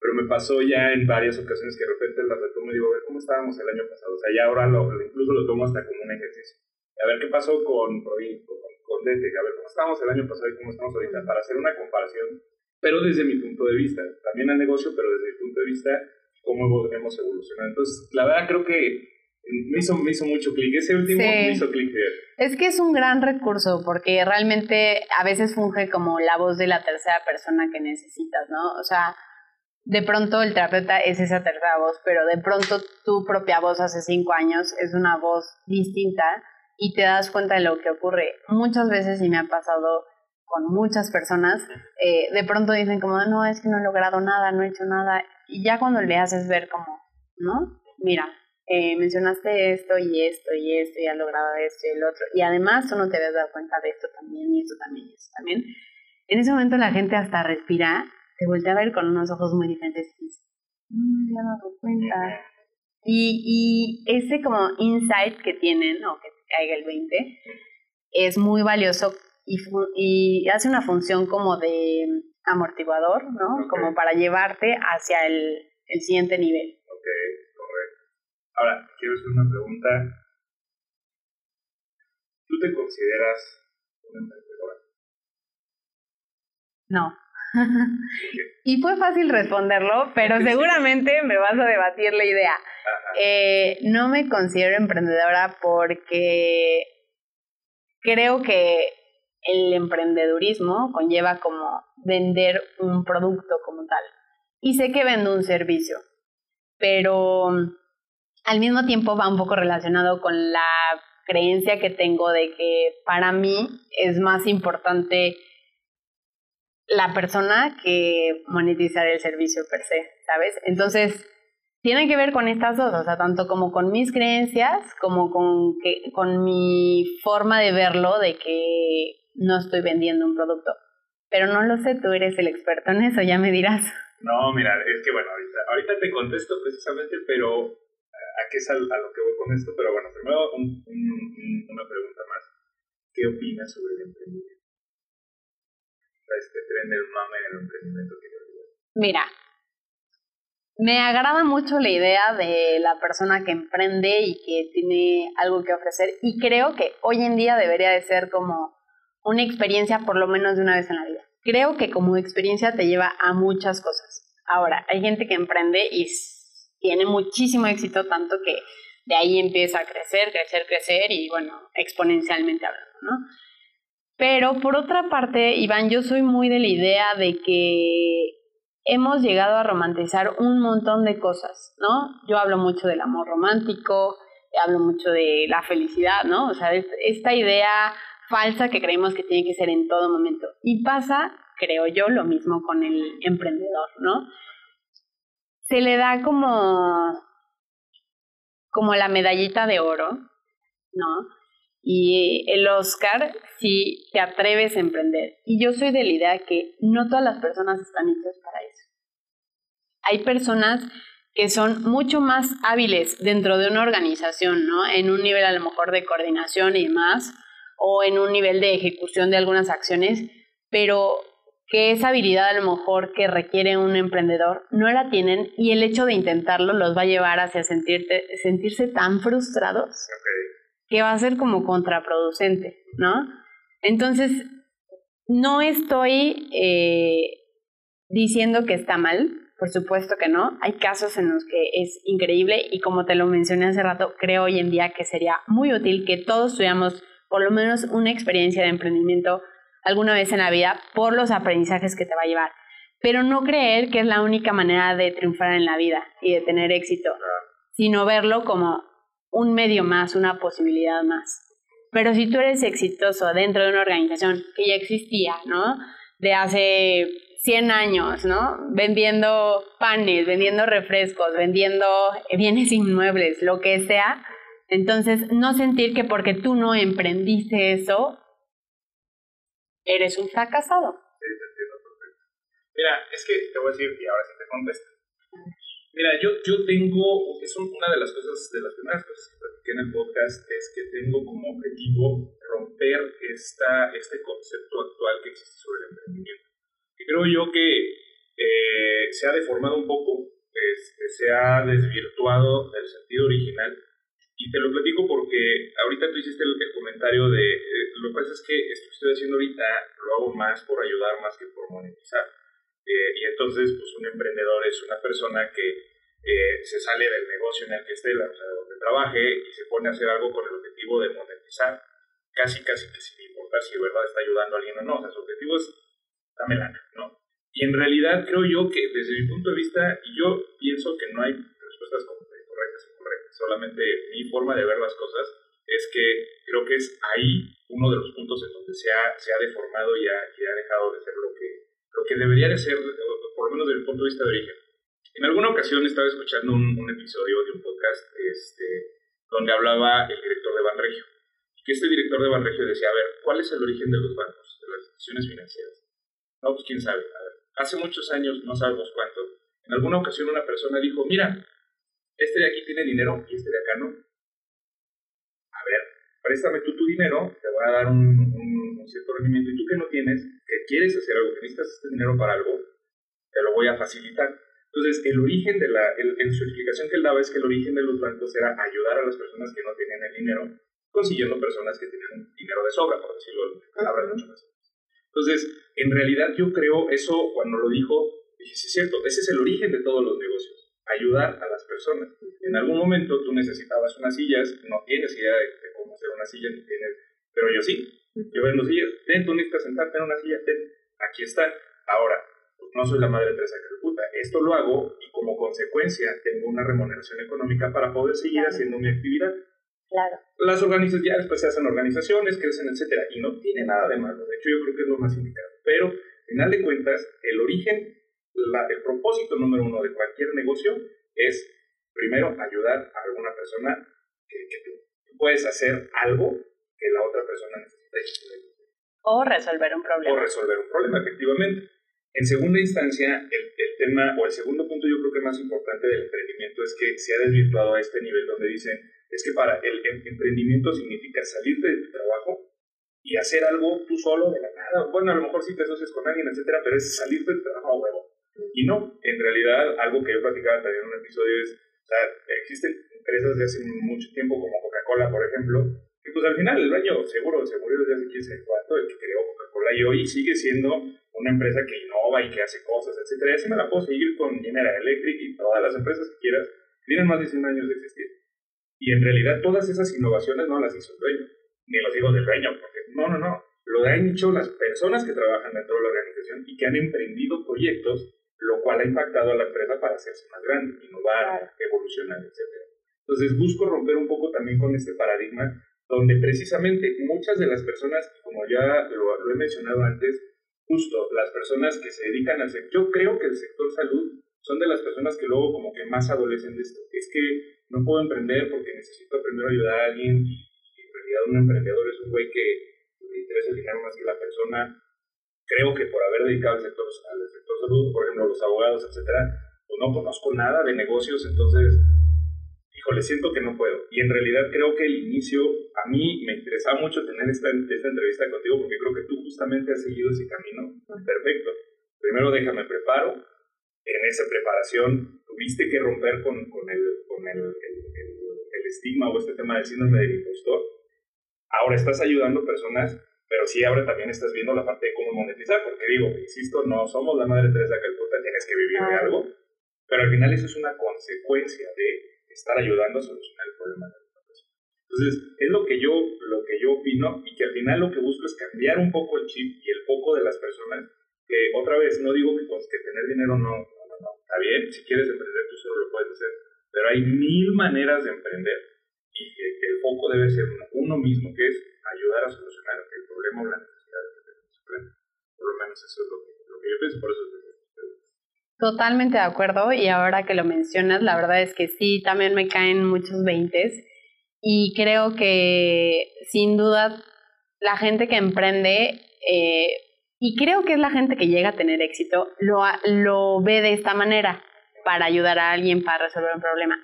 Pero me pasó ya en varias ocasiones que de repente las retomo y digo, a ver, ¿cómo estábamos el año pasado? O sea, ya ahora incluso lo tomo hasta como un ejercicio. A ver, ¿qué pasó con DT? A ver, ¿cómo estábamos el año pasado y cómo estamos ahorita? Para hacer una comparación, pero desde mi punto de vista. También al negocio, pero desde mi punto de vista, cómo hemos evolucionado. Entonces, la verdad creo que Me hizo mucho clic, ese último sí. Me hizo clic. Es que es un gran recurso porque realmente a veces funge como la voz de la tercera persona que necesitas, ¿no? O sea, de pronto el terapeuta es esa tercera voz, pero de pronto tu propia voz hace 5 años es una voz distinta y te das cuenta de lo que ocurre. Muchas veces, y me ha pasado con muchas personas, de pronto dicen como, no, es que no he logrado nada, no he hecho nada, y ya cuando le haces ver como, ¿no? Mira, mencionaste esto y esto y esto y has logrado esto y el otro, y además tú no te habías dado cuenta de esto también y esto también y esto también. En ese momento la gente hasta respira, te voltea a ver con unos ojos muy diferentes y dice, ya me doy cuenta. Y ese como insight que tienen, o que te caiga el 20, es muy valioso y hace una función como de amortiguador, ¿no? Okay. Como para llevarte hacia el siguiente nivel. Okay. Ahora, quiero hacer una pregunta. ¿Tú te consideras una emprendedora? No. Y fue fácil responderlo, pero seguramente me vas a debatir la idea. No me considero emprendedora porque creo que el emprendedurismo conlleva como vender un producto como tal. Y sé que vendo un servicio, pero al mismo tiempo va un poco relacionado con la creencia que tengo de que para mí es más importante la persona que monetizar el servicio per se, ¿sabes? Entonces, tiene que ver con estas dos, o sea, tanto como con mis creencias, como con mi forma de verlo de que no estoy vendiendo un producto. Pero no lo sé, tú eres el experto en eso, ya me dirás. No, mira, es que bueno, ahorita te contesto precisamente, pero a lo que voy con esto, pero bueno, primero una pregunta más. ¿Qué opinas sobre el emprendimiento? Este tren del mame del emprendimiento que yo digo. Mira, me agrada mucho la idea de la persona que emprende y que tiene algo que ofrecer, y creo que hoy en día debería de ser como una experiencia por lo menos de una vez en la vida. Creo que como experiencia te lleva a muchas cosas. Ahora, hay gente que emprende y tiene muchísimo éxito, tanto que de ahí empieza a crecer y bueno, exponencialmente hablando, ¿no? Pero por otra parte, Iván, yo soy muy de la idea de que hemos llegado a romantizar un montón de cosas, ¿no? Yo hablo mucho del amor romántico, hablo mucho de la felicidad, ¿no? O sea, es esta idea falsa que creemos que tiene que ser en todo momento. Y pasa, creo yo, lo mismo con el emprendedor, ¿no? Se le da como la medallita de oro, ¿no? Y el Oscar si te atreves a emprender. Y yo soy de la idea que no todas las personas están hechas para eso. Hay personas que son mucho más hábiles dentro de una organización, ¿no? En un nivel a lo mejor de coordinación y demás, o en un nivel de ejecución de algunas acciones, pero que esa habilidad a lo mejor que requiere un emprendedor no la tienen, y el hecho de intentarlo los va a llevar hacia sentirse tan frustrados, okay, que va a ser como contraproducente, ¿no? Entonces, no estoy diciendo que está mal, por supuesto que no. Hay casos en los que es increíble y, como te lo mencioné hace rato, creo hoy en día que sería muy útil que todos tuviéramos por lo menos una experiencia de emprendimiento alguna vez en la vida, por los aprendizajes que te va a llevar. Pero no creer que es la única manera de triunfar en la vida y de tener éxito, sino verlo como un medio más, una posibilidad más. Pero si tú eres exitoso dentro de una organización que ya existía, ¿no? De hace 100 años, ¿no? Vendiendo panes, vendiendo refrescos, vendiendo bienes inmuebles, lo que sea. Entonces, no sentir que porque tú no emprendiste eso, eres un fracasado. Sí, te entiendo perfecto. Mira, es que te voy a decir, y ahora sí te contesto. Mira, yo tengo, una de las cosas, de las primeras cosas que platiqué en el podcast, es que tengo como objetivo romper este concepto actual que existe sobre el emprendimiento. Y creo yo que se ha deformado un poco, se ha desvirtuado del sentido original. Y te lo platico porque ahorita tú hiciste el comentario de lo que pasa es que esto que estoy haciendo ahorita lo hago más por ayudar más que por monetizar. Y entonces, pues un emprendedor es una persona que se sale del negocio en el que esté, o sea, donde trabaje, y se pone a hacer algo con el objetivo de monetizar, casi que sin importar si de verdad está ayudando a alguien o no. O sea, su objetivo es dame lana, ¿no? Y en realidad creo yo que desde mi punto de vista, y yo pienso que no hay respuestas correctas o incorrectas, solamente mi forma de ver las cosas es que creo que es ahí uno de los puntos en donde se ha deformado y ha dejado de ser lo que debería de ser, por lo menos desde el punto de vista de origen. En alguna ocasión estaba escuchando un episodio de un podcast donde hablaba el director de Banregio. Que este director de Banregio decía, a ver, ¿cuál es el origen de los bancos, de las instituciones financieras? No, pues quién sabe. A ver, hace muchos años, no sabemos cuánto, en alguna ocasión una persona dijo, mira, este de aquí tiene dinero y este de acá no. A ver, préstame tú tu dinero, te voy a dar un cierto rendimiento, y tú que no tienes, que quieres hacer algo, que necesitas este dinero para algo, te lo voy a facilitar. Entonces, el origen de en su explicación que él daba es que el origen de los bancos era ayudar a las personas que no tenían el dinero, consiguiendo personas que tenían dinero de sobra, por decirlo en palabras mucho más. Entonces, en realidad yo creo eso, cuando lo dijo, dije, sí es cierto, ese es el origen de todos los negocios, ayudar a las personas. En algún momento tú necesitabas unas sillas, no tienes idea de cómo hacer una silla, ni tienes, pero yo sí, yo vendo sillas, tú necesitas sentarte en una silla, aquí está, ahora, pues no soy la madre Teresa que ejecuta, esto lo hago y como consecuencia tengo una remuneración económica para poder seguir haciendo mi actividad. Claro. Las organizaciones, pues se hacen organizaciones, crecen, etcétera, y no tiene nada de malo. De hecho, yo creo que es lo más indicado. Pero, al final de cuentas, el origen, el propósito número uno de cualquier negocio es, primero, ayudar a alguna persona que tú puedes hacer algo que la otra persona necesita. O resolver un problema. O resolver un problema, efectivamente. En segunda instancia, el tema, o el segundo punto yo creo que más importante del emprendimiento es que se ha desvirtuado a este nivel donde dicen, es que para el emprendimiento significa salirte de tu trabajo y hacer algo tú solo de la nada. Bueno, a lo mejor sí te asocias con alguien, etcétera, pero es salirte del trabajo a huevo. Y no, en realidad, algo que yo platicaba también en un episodio es, o sea, existen empresas de hace mucho tiempo como Coca-Cola, por ejemplo, que pues al final el dueño seguro se murió desde hace 15 años, el que creó Coca-Cola, y hoy sigue siendo una empresa que innova y que hace cosas, etcétera. Y así me la puedo seguir con General Electric y todas las empresas que quieras, tienen más de 100 años de existir. Y en realidad todas esas innovaciones no las hizo el dueño, ni los hijos del dueño, porque no. Lo han hecho las personas que trabajan dentro de la organización y que han emprendido proyectos, lo cual ha impactado a la empresa para hacerse más grande, innovar, evolucionar, etcétera. Entonces busco romper un poco también con este paradigma, donde precisamente muchas de las personas, como ya lo he mencionado antes, justo las personas que se dedican al sector, yo creo que el sector salud, son de las personas que luego como que más adolecen de esto. Es que no puedo emprender porque necesito primero ayudar a alguien, y en realidad un emprendedor es un güey que le interesa el dinero más que la persona. Creo que por haber dedicado al sector salud, por ejemplo, los abogados, etcétera, pues no conozco nada de negocios, entonces, híjole, siento que no puedo. Y en realidad creo que el inicio, a mí me interesaba mucho tener esta entrevista contigo porque creo que tú justamente has seguido ese camino perfecto. Primero déjame preparo. En esa preparación tuviste que romper con el estigma o este tema del síndrome del impostor. Ahora estás ayudando personas, pero sí ahora también estás viendo la parte de cómo monetizar, porque digo, insisto, no somos la madre Teresa de Calcuta, tienes que vivir de algo, pero al final eso es una consecuencia de estar ayudando a solucionar el problema de la persona. Entonces, es lo que yo opino, y que al final lo que busco es cambiar un poco el chip y el foco de las personas, que otra vez, no digo que tener dinero no, está bien, si quieres emprender tú solo lo puedes hacer, pero hay mil maneras de emprender, y que el foco debe ser uno mismo, que es ayudar a solucionar el problema o la necesidad que tenemos. Por lo menos eso es lo que yo pienso, por eso es lo que totalmente de acuerdo, y ahora que lo mencionas, la verdad es que sí, también me caen muchos 20s, y creo que sin duda la gente que emprende, y creo que es la gente que llega a tener éxito, lo ve de esta manera, para ayudar a alguien, para resolver un problema.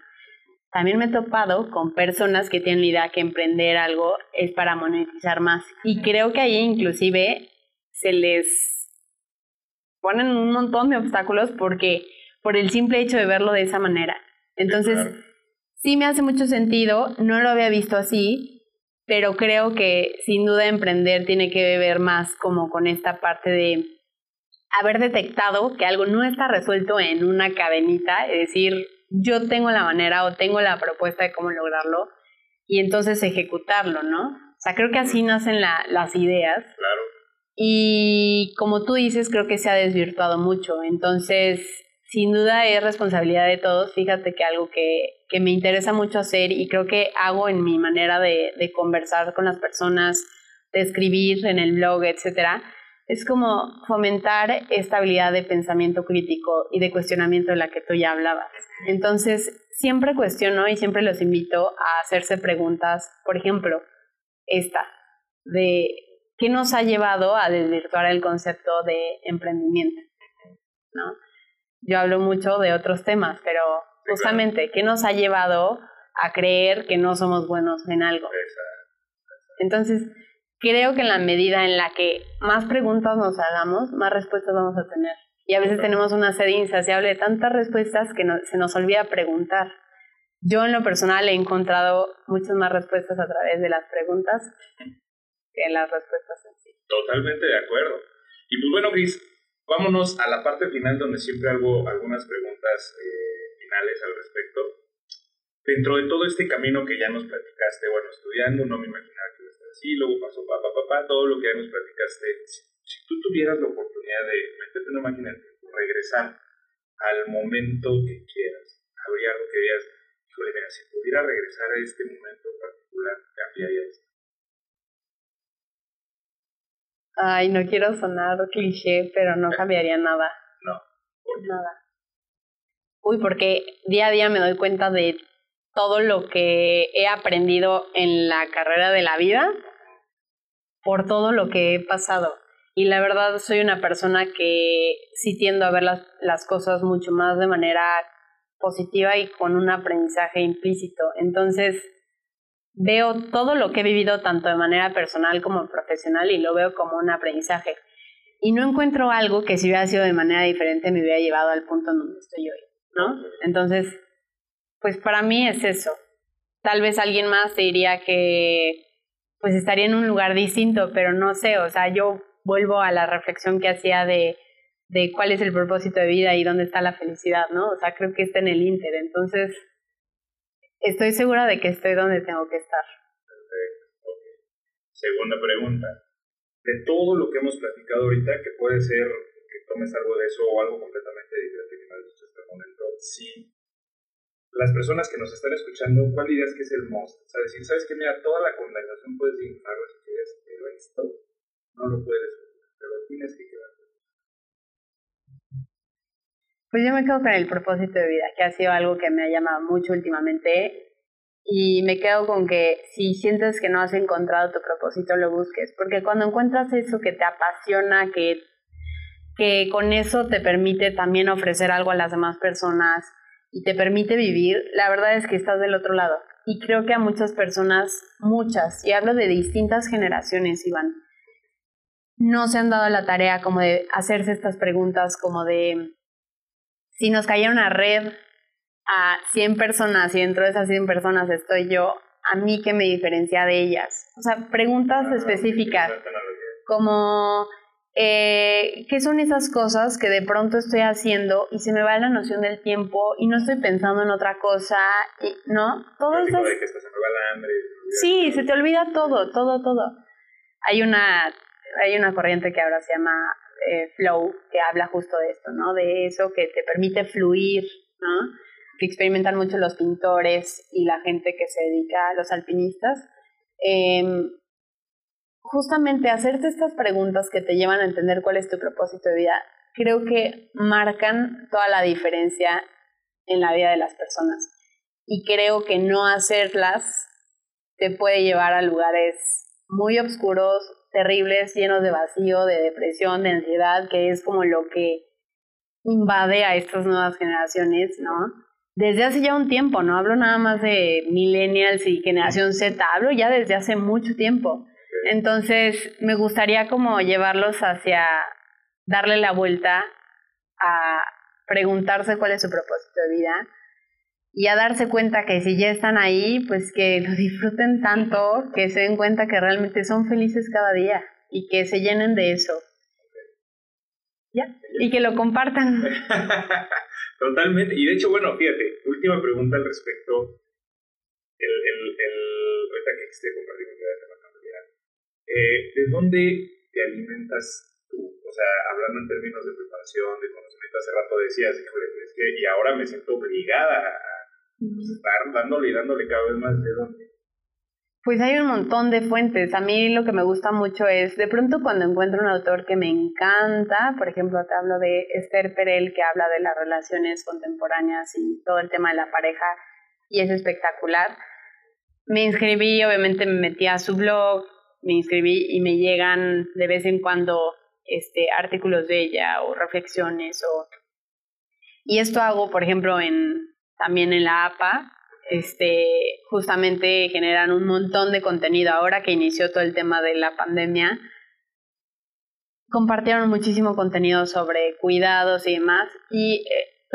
También me he topado con personas que tienen la idea que emprender algo es para monetizar más. Y creo que ahí inclusive se les ponen un montón de obstáculos porque por el simple hecho de verlo de esa manera. Entonces, sí me hace mucho sentido, no lo había visto así, pero creo que sin duda emprender tiene que ver más como con esta parte de haber detectado que algo no está resuelto en una cadenita, es decir, yo tengo la manera o tengo la propuesta de cómo lograrlo y entonces ejecutarlo, ¿no? O sea, creo que así nacen las ideas. Claro. Y como tú dices, creo que se ha desvirtuado mucho. Entonces, sin duda es responsabilidad de todos. Fíjate que algo que me interesa mucho hacer y creo que hago en mi manera de conversar con las personas, de escribir en el blog, etcétera, es como fomentar esta habilidad de pensamiento crítico y de cuestionamiento de la que tú ya hablabas. Entonces, siempre cuestiono y siempre los invito a hacerse preguntas, por ejemplo, esta, de qué nos ha llevado a desvirtuar el concepto de emprendimiento, ¿no? Yo hablo mucho de otros temas, pero justamente, ¿qué nos ha llevado a creer que no somos buenos en algo? Entonces, creo que en la medida en la que más preguntas nos hagamos, más respuestas vamos a tener. Y a veces tenemos una sed insaciable de tantas respuestas que se nos olvida preguntar. Yo en lo personal he encontrado muchas más respuestas a través de las preguntas que las respuestas en sí. Totalmente de acuerdo. Y pues bueno, Cris, vámonos a la parte final donde siempre hago algunas preguntas finales al respecto. Dentro de todo este camino que ya nos platicaste, bueno, estudiando, no me imaginaba que iba a estar así, luego pasó papá, todo lo que ya nos platicaste. Si tú tuvieras la oportunidad de meterte en una máquina del tiempo, regresar al momento que quieras, habría algo que digas, híjole, mira, si pudiera regresar a este momento en particular, cambiaría esto. Ay, no quiero sonar cliché, pero no cambiaría nada. No, ¿por qué? Nada. Uy, porque día a día me doy cuenta de todo lo que he aprendido en la carrera de la vida por todo lo que he pasado. Y la verdad soy una persona que sí tiendo a ver las cosas mucho más de manera positiva y con un aprendizaje implícito. Entonces, veo todo lo que he vivido tanto de manera personal como profesional y lo veo como un aprendizaje. Y no encuentro algo que si hubiera sido de manera diferente me hubiera llevado al punto en donde estoy hoy, ¿no? Entonces, pues para mí es eso. Tal vez alguien más te diría que pues estaría en un lugar distinto, pero no sé, o sea, yo vuelvo a la reflexión que hacía de cuál es el propósito de vida y dónde está la felicidad, ¿no? O sea, creo que está en el ínter, entonces estoy segura de que estoy donde tengo que estar. Perfecto, ok. Segunda pregunta. De todo lo que hemos platicado ahorita, que puede ser que tomes algo de eso o algo completamente diferente que me has dicho hasta el momento, sí. Las personas que nos están escuchando, ¿cuál dirías que es el most? O sea, decir, ¿sabes qué? Mira, toda la conversación puedes ignorarlo si quieres, pero esto no lo puedes, pero tienes que quedarte. Pues yo me quedo con el propósito de vida, que ha sido algo que me ha llamado mucho últimamente, y me quedo con que si sientes que no has encontrado tu propósito, lo busques, porque cuando encuentras eso que te apasiona, que con eso te permite también ofrecer algo a las demás personas, y te permite vivir, la verdad es que estás del otro lado. Y creo que a muchas personas, muchas, y hablo de distintas generaciones, Iván, no se han dado la tarea como de hacerse estas preguntas, como de si nos cayera una red a 100 personas y dentro de esas 100 personas estoy yo, ¿a mí qué me diferencia de ellas? O sea, preguntas específicas como ¿qué son esas cosas que de pronto estoy haciendo y se me va la noción del tiempo y no estoy pensando en otra cosa? Y, ¿no? Todo eso. Sí, se te olvida todo. Hay una corriente que ahora se llama flow, que habla justo de esto, ¿no? De eso que te permite fluir, ¿no? Que experimentan mucho los pintores y la gente que se dedica a los alpinistas. Justamente hacerte estas preguntas que te llevan a entender cuál es tu propósito de vida, creo que marcan toda la diferencia en la vida de las personas. Y creo que no hacerlas te puede llevar a lugares muy oscuros, terribles, llenos de vacío, de depresión, de ansiedad, que es como lo que invade a estas nuevas generaciones, ¿no? Desde hace ya un tiempo, no hablo nada más de millennials y generación Z, hablo ya desde hace mucho tiempo. Entonces, me gustaría como llevarlos hacia darle la vuelta a preguntarse cuál es su propósito de vida y a darse cuenta que si ya están ahí, pues que lo disfruten tanto, que se den cuenta que realmente son felices cada día y que se llenen de eso. ¿Ya? Y que lo compartan. Totalmente. Y de hecho, bueno, fíjate, última pregunta al respecto. Ahorita que existe compartir mi vida de la cantidad. ¿De dónde te alimentas tú? O sea, hablando en términos de preparación, de conocimiento, hace rato decías, es que, y ahora me siento obligada a pues, estar dándole y dándole cada vez más. ¿De dónde? Pues hay un montón de fuentes. A mí lo que me gusta mucho es, de pronto cuando encuentro un autor que me encanta, por ejemplo, te hablo de Esther Perel, que habla de las relaciones contemporáneas y todo el tema de la pareja, y es espectacular. Me inscribí, obviamente me metí a su blog, me inscribí y me llegan de vez en cuando artículos de ella o reflexiones. Y esto hago, por ejemplo, también en la APA. Justamente generan un montón de contenido. Ahora que inició todo el tema de la pandemia, compartieron muchísimo contenido sobre cuidados y demás, y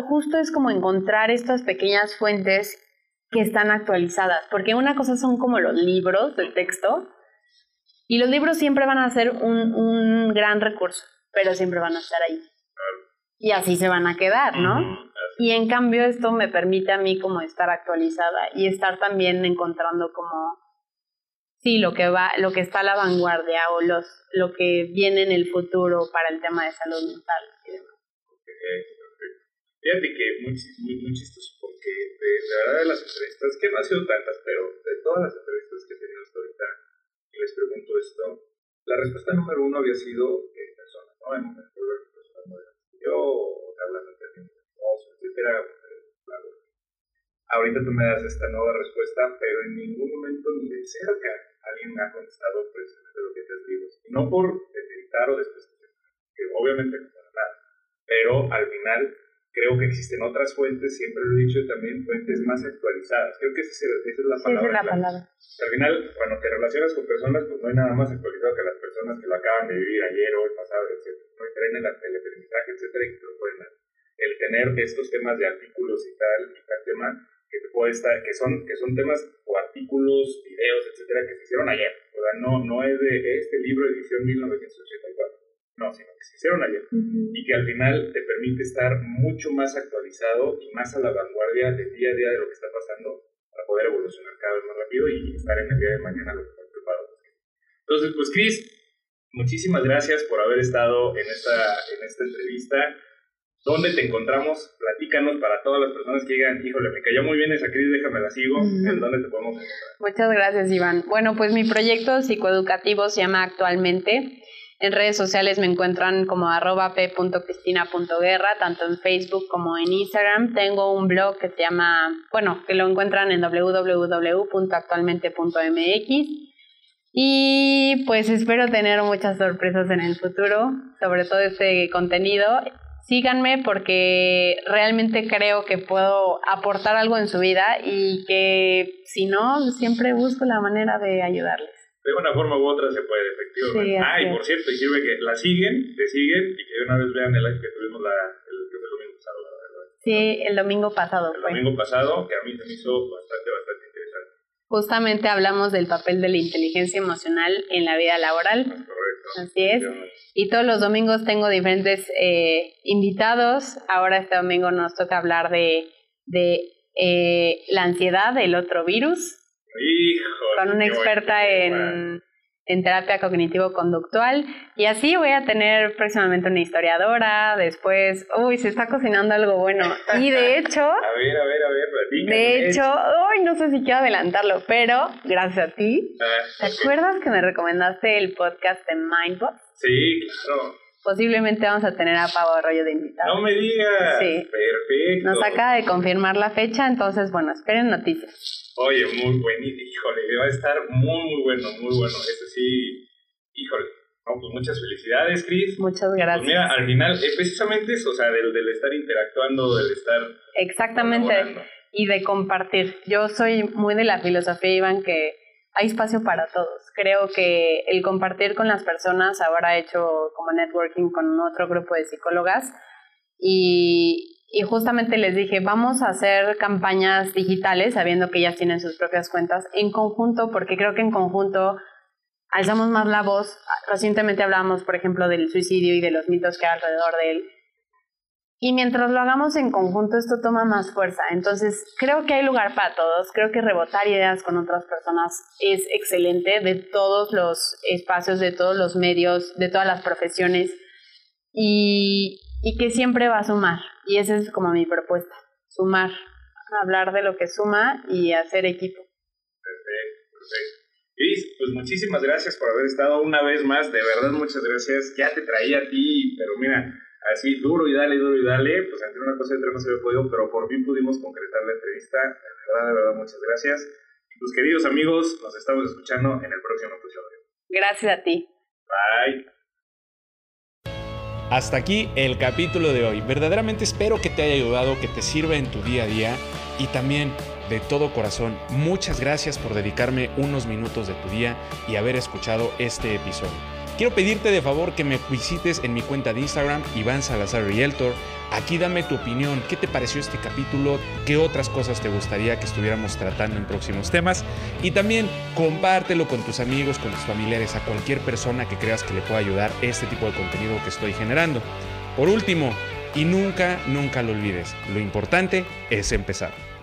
justo es como encontrar estas pequeñas fuentes que están actualizadas, porque una cosa son como los libros del texto, y los libros siempre van a ser un gran recurso, pero siempre van a estar ahí, y así se van a quedar, ¿no? Y en cambio esto me permite a mí como estar actualizada y estar también encontrando como sí, lo que está a la vanguardia o lo que viene en el futuro para el tema de salud mental y demás. Perfecto. Fíjate que muy chistoso, porque de verdad de las entrevistas, que no han sido tantas, pero de todas las entrevistas que he tenido hasta ahorita, y les pregunto esto, la respuesta número uno había sido persona, ¿no? En un momento de persona, yo hablando de etcétera. Claro. Ahorita tú me das esta nueva respuesta, pero en ningún momento ni de cerca alguien me ha contestado precisamente lo que te digo. No por debilitar o desprestigiar, que obviamente no para nada, pero al final creo que existen otras fuentes, siempre lo he dicho, también fuentes más actualizadas. Creo que esa es la palabra. Sí, es la palabra. Al final, cuando te relacionas con personas, pues no hay nada más actualizado que las personas que lo acaban de vivir ayer o el pasado, etcétera. No entren en el aprendizaje, etcétera, y que lo pueden hacer. El tener estos temas de artículos y tal tema que te puede estar, que son temas o artículos, videos, etcétera, que se hicieron ayer. O sea, no es de este libro edición 1984, no, sino que se hicieron ayer. Uh-huh. Y que al final te permite estar mucho más actualizado y más a la vanguardia del día a día de lo que está pasando para poder evolucionar cada vez más rápido y estar en el día de mañana lo mejor preparado. Entonces, pues Cris, muchísimas gracias por haber estado en esta entrevista. ¿Dónde te encontramos? Platícanos para todas las personas que digan, híjole, me cayó muy bien esa Cris, déjame la sigo. ¿En dónde te podemos encontrar? Muchas gracias, Iván. Bueno, pues mi proyecto psicoeducativo se llama Actualmente. En redes sociales me encuentran como @p.cristina.guerra, tanto en Facebook como en Instagram. Tengo un blog que se llama, que lo encuentran en www.actualmente.mx. Y pues espero tener muchas sorpresas en el futuro, sobre todo este contenido. Síganme porque realmente creo que puedo aportar algo en su vida y que si no, siempre busco la manera de ayudarles. De una forma u otra se puede, efectivamente. Sí, y por cierto, y sirve que la siguen, te siguen y que una vez vean el live que tuvimos el domingo pasado, la verdad. Sí, el domingo pasado. Que a mí se me hizo bastante interesante. Justamente hablamos del papel de la inteligencia emocional en la vida laboral. Correcto. Así es. Y todos los domingos tengo diferentes invitados. Ahora este domingo nos toca hablar de la ansiedad, el otro virus. Híjole, con una experta en terapia cognitivo-conductual. Y así voy a tener próximamente una historiadora. Después, se está cocinando algo bueno. Y de hecho... a ver, platícame. De hecho, no sé si quiero adelantarlo, pero gracias a ti. ¿Te acuerdas que me recomendaste el podcast de Mindbox? Sí, claro. Posiblemente vamos a tener a Pavo Arroyo de invitado. ¡No me digas! Sí. Perfecto. Nos acaba de confirmar la fecha, entonces, esperen noticias. Oye, muy buenísimo. Híjole, va a estar muy bueno, muy bueno. Eso sí, híjole. No, pues muchas felicidades, Cris. Muchas gracias. Pues mira, al final, precisamente eso, o sea, del estar interactuando, del estar... Exactamente, y de compartir. Yo soy muy de la filosofía, Iván, que hay espacio para todos. Creo que el compartir con las personas, ahora he hecho como networking con otro grupo de psicólogas y justamente les dije, vamos a hacer campañas digitales, sabiendo que ellas tienen sus propias cuentas, en conjunto, porque creo que en conjunto alzamos más la voz. Recientemente hablábamos, por ejemplo, del suicidio y de los mitos que hay alrededor de él. Y mientras lo hagamos en conjunto, esto toma más fuerza. Entonces, creo que hay lugar para todos. Creo que rebotar ideas con otras personas es excelente, de todos los espacios, de todos los medios, de todas las profesiones, y que siempre va a sumar. Y esa es como mi propuesta, sumar, hablar de lo que suma y hacer equipo. Perfecto, perfecto. Cris, pues muchísimas gracias por haber estado una vez más, de verdad muchas gracias, ya te traía a ti, pero mira, así duro y dale, pues entre una cosa y otra no se había podido, pero por fin pudimos concretar la entrevista, de verdad, muchas gracias. Y pues queridos amigos, nos estamos escuchando en el próximo episodio. Gracias a ti. Bye. Hasta aquí el capítulo de hoy, verdaderamente espero que te haya ayudado, que te sirva en tu día a día y también... De todo corazón, muchas gracias por dedicarme unos minutos de tu día y haber escuchado este episodio. Quiero pedirte de favor que me visites en mi cuenta de Instagram, Iván Salazar Realtor. Aquí dame tu opinión, qué te pareció este capítulo, qué otras cosas te gustaría que estuviéramos tratando en próximos temas. Y también compártelo con tus amigos, con tus familiares, a cualquier persona que creas que le pueda ayudar este tipo de contenido que estoy generando. Por último, y nunca lo olvides, lo importante es empezar.